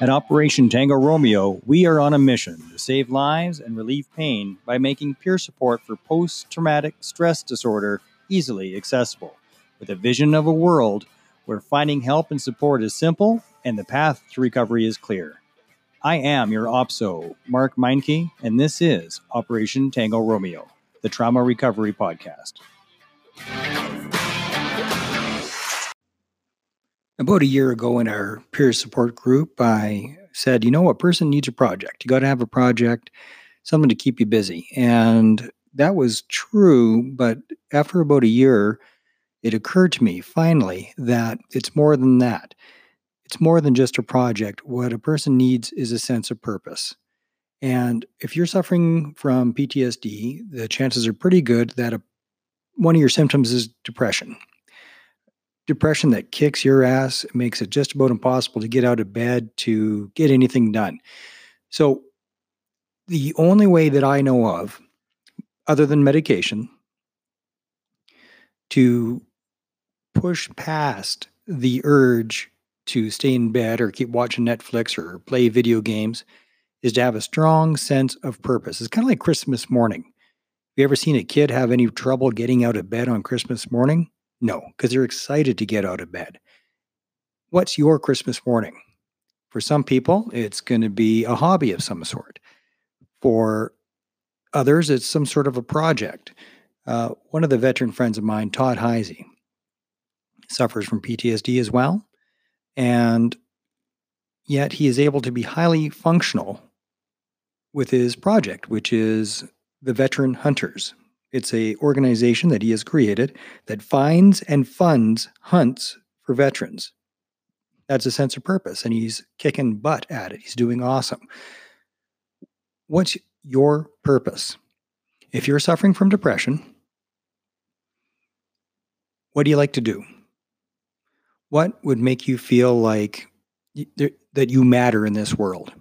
At Operation Tango Romeo, we are on a mission to save lives and relieve pain by making peer support for post-traumatic stress disorder easily accessible, with a vision of a world where finding help and support is simple and the path to recovery is clear. I am your OPSO, Mark Meinke, and this is Operation Tango Romeo, the Trauma Recovery Podcast. About a year ago in our peer support group, I said, you know, a person needs a project. You got to have a project, something to keep you busy. And that was true. But after about a year, it occurred to me finally that it's more than that. It's more than just a project. What a person needs is a sense of purpose. And if you're suffering from PTSD, the chances are pretty good that one of your symptoms is depression. Depression that kicks your ass, makes it just about impossible to get out of bed, to get anything done. So the only way that I know of, other than medication, to push past the urge to stay in bed or keep watching Netflix or play video games is to have a strong sense of purpose. It's kind of like Christmas morning. Have you ever seen a kid have any trouble getting out of bed on Christmas morning? No, because they're excited to get out of bed. What's your Christmas morning? For some people, it's going to be a hobby of some sort. For others, it's some sort of a project. One of the veteran friends of mine, Todd Heisey, suffers from PTSD as well. And yet he is able to be highly functional with his project, which is the Veteran Hunters. It's an organization that he has created that finds and funds hunts for veterans. That's a sense of purpose, and he's kicking butt at it. He's doing awesome. What's your purpose? If you're suffering from depression, what do you like to do? What would make you feel like that you matter in this world?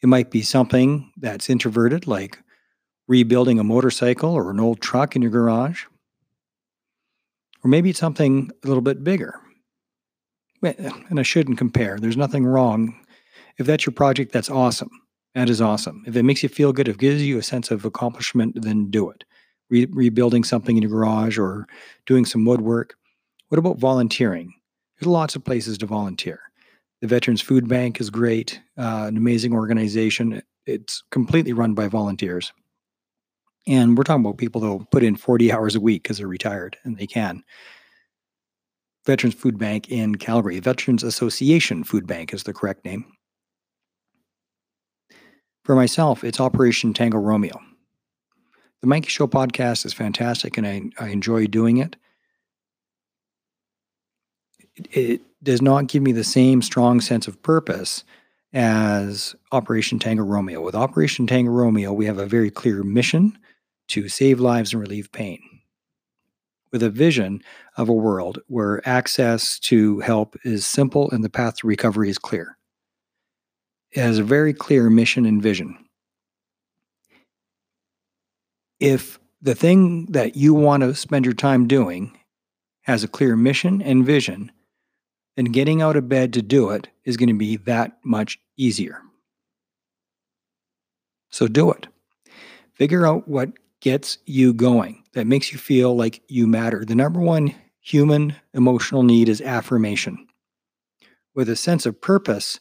It might be something that's introverted, like rebuilding a motorcycle or an old truck in your garage. Or maybe it's something a little bit bigger. And I shouldn't compare. There's nothing wrong. If that's your project, that's awesome. That is awesome. If it makes you feel good, if it gives you a sense of accomplishment, then do it. Rebuilding something in your garage or doing some woodwork. What about volunteering? There's lots of places to volunteer. The Veterans Food Bank is great, an amazing organization. It's completely run by volunteers. And we're talking about people that will put in 40 hours a week because they're retired and they can. Veterans Food Bank in Calgary. Veterans Association Food Bank is the correct name. For myself, it's Operation Tango Romeo. The Mikey Show podcast is fantastic and I enjoy doing it. It does not give me the same strong sense of purpose as Operation Tango Romeo. With Operation Tango Romeo, we have a very clear mission to save lives and relieve pain, with a vision of a world where access to help is simple and the path to recovery is clear. It has a very clear mission and vision. If the thing that you want to spend your time doing has a clear mission and vision, then getting out of bed to do it is going to be that much easier. So do it. Figure out what gets you going, that makes you feel like you matter. The number one human emotional need is affirmation. With a sense of purpose,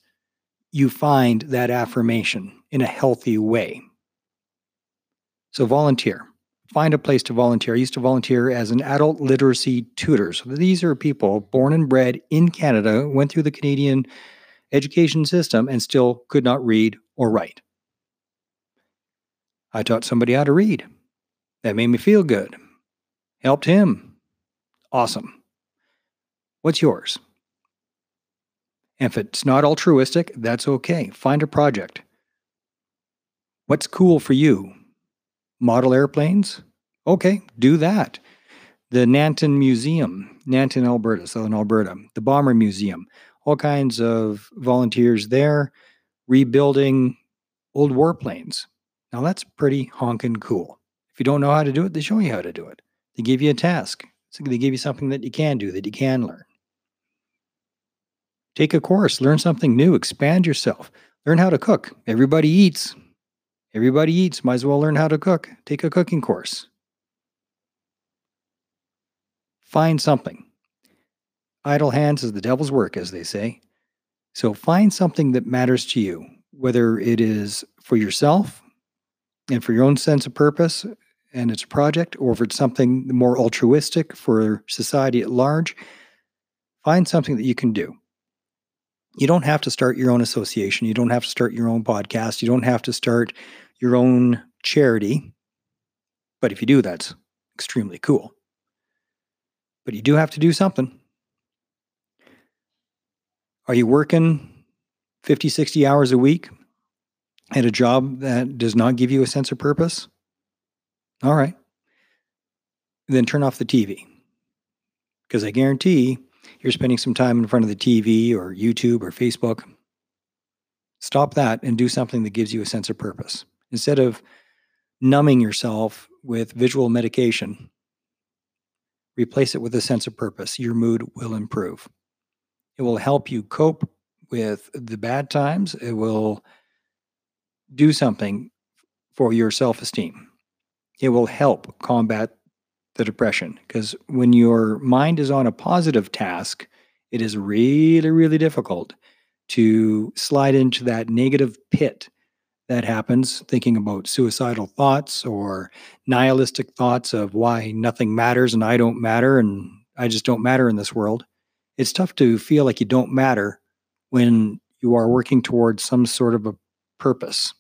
you find that affirmation in a healthy way. So volunteer. Find a place to volunteer. I used to volunteer as an adult literacy tutor. So these are people born and bred in Canada, went through the Canadian education system and still could not read or write. I taught somebody how to read. That made me feel good. Helped him. Awesome. What's yours? If it's not altruistic, that's okay. Find a project. What's cool for you? Model airplanes? Okay, do that. The Nanton Museum, Nanton, Alberta, Southern Alberta. The Bomber Museum. All kinds of volunteers there rebuilding old warplanes. Now that's pretty honkin' cool. If you don't know how to do it, they show you how to do it. They give you a task. They give you something that you can do, that you can learn. Take a course, learn something new, expand yourself, learn how to cook. Everybody eats. Everybody eats. Might as well learn how to cook. Take a cooking course. Find something. Idle hands is the devil's work, as they say. So find something that matters to you, whether it is for yourself and for your own sense of purpose and it's a project, or if it's something more altruistic for society at large. Find something that you can do. You don't have to start your own association. You don't have to start your own podcast. You don't have to start your own charity. But if you do, that's extremely cool. But you do have to do something. Are you working 50, 60 hours a week at a job that does not give you a sense of purpose? All right. Then turn off the TV. Because I guarantee you're spending some time in front of the TV or YouTube or Facebook. Stop that and do something that gives you a sense of purpose. Instead of numbing yourself with visual medication, replace it with a sense of purpose. Your mood will improve. It will help you cope with the bad times. It will do something for your self-esteem. It will help combat the depression, because when your mind is on a positive task, it is really, really difficult to slide into that negative pit that happens, thinking about suicidal thoughts or nihilistic thoughts of why nothing matters and I don't matter and I just don't matter in this world. It's tough to feel like you don't matter when you are working towards some sort of a purpose.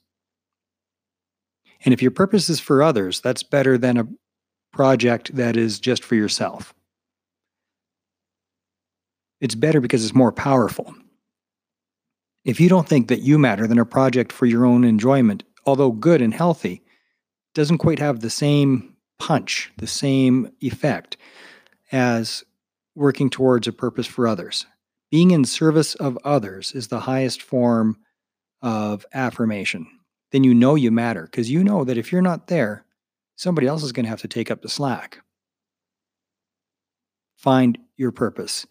And if your purpose is for others, that's better than a project that is just for yourself. It's better because it's more powerful. If you don't think that you matter, then a project for your own enjoyment, although good and healthy, doesn't quite have the same punch, the same effect as working towards a purpose for others. Being in service of others is the highest form of affirmation. Then you know you matter, because you know that if you're not there, somebody else is going to have to take up the slack. Find your purpose.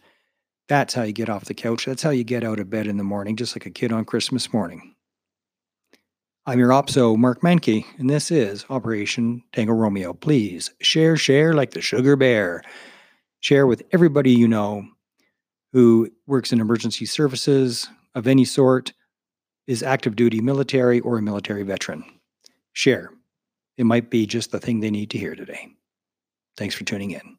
That's how you get off the couch. That's how you get out of bed in the morning, just like a kid on Christmas morning. I'm your OPSO, Mark Meinke, and this is Operation Tango Romeo. Please share like the sugar bear. Share with everybody you know who works in emergency services of any sort, is active duty military or a military veteran. Share. It might be just the thing they need to hear today. Thanks for tuning in.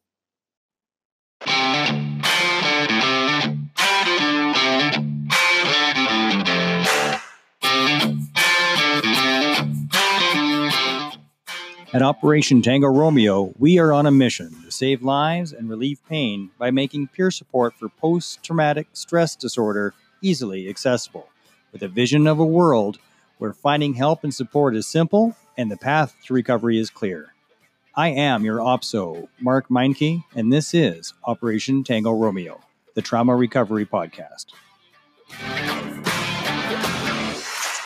At Operation Tango Romeo, we are on a mission to save lives and relieve pain by making peer support for post-traumatic stress disorder easily accessible, with a vision of a world where finding help and support is simple and the path to recovery is clear. I am your OPSO, Mark Meinke, and this is Operation Tango Romeo, the Trauma Recovery Podcast.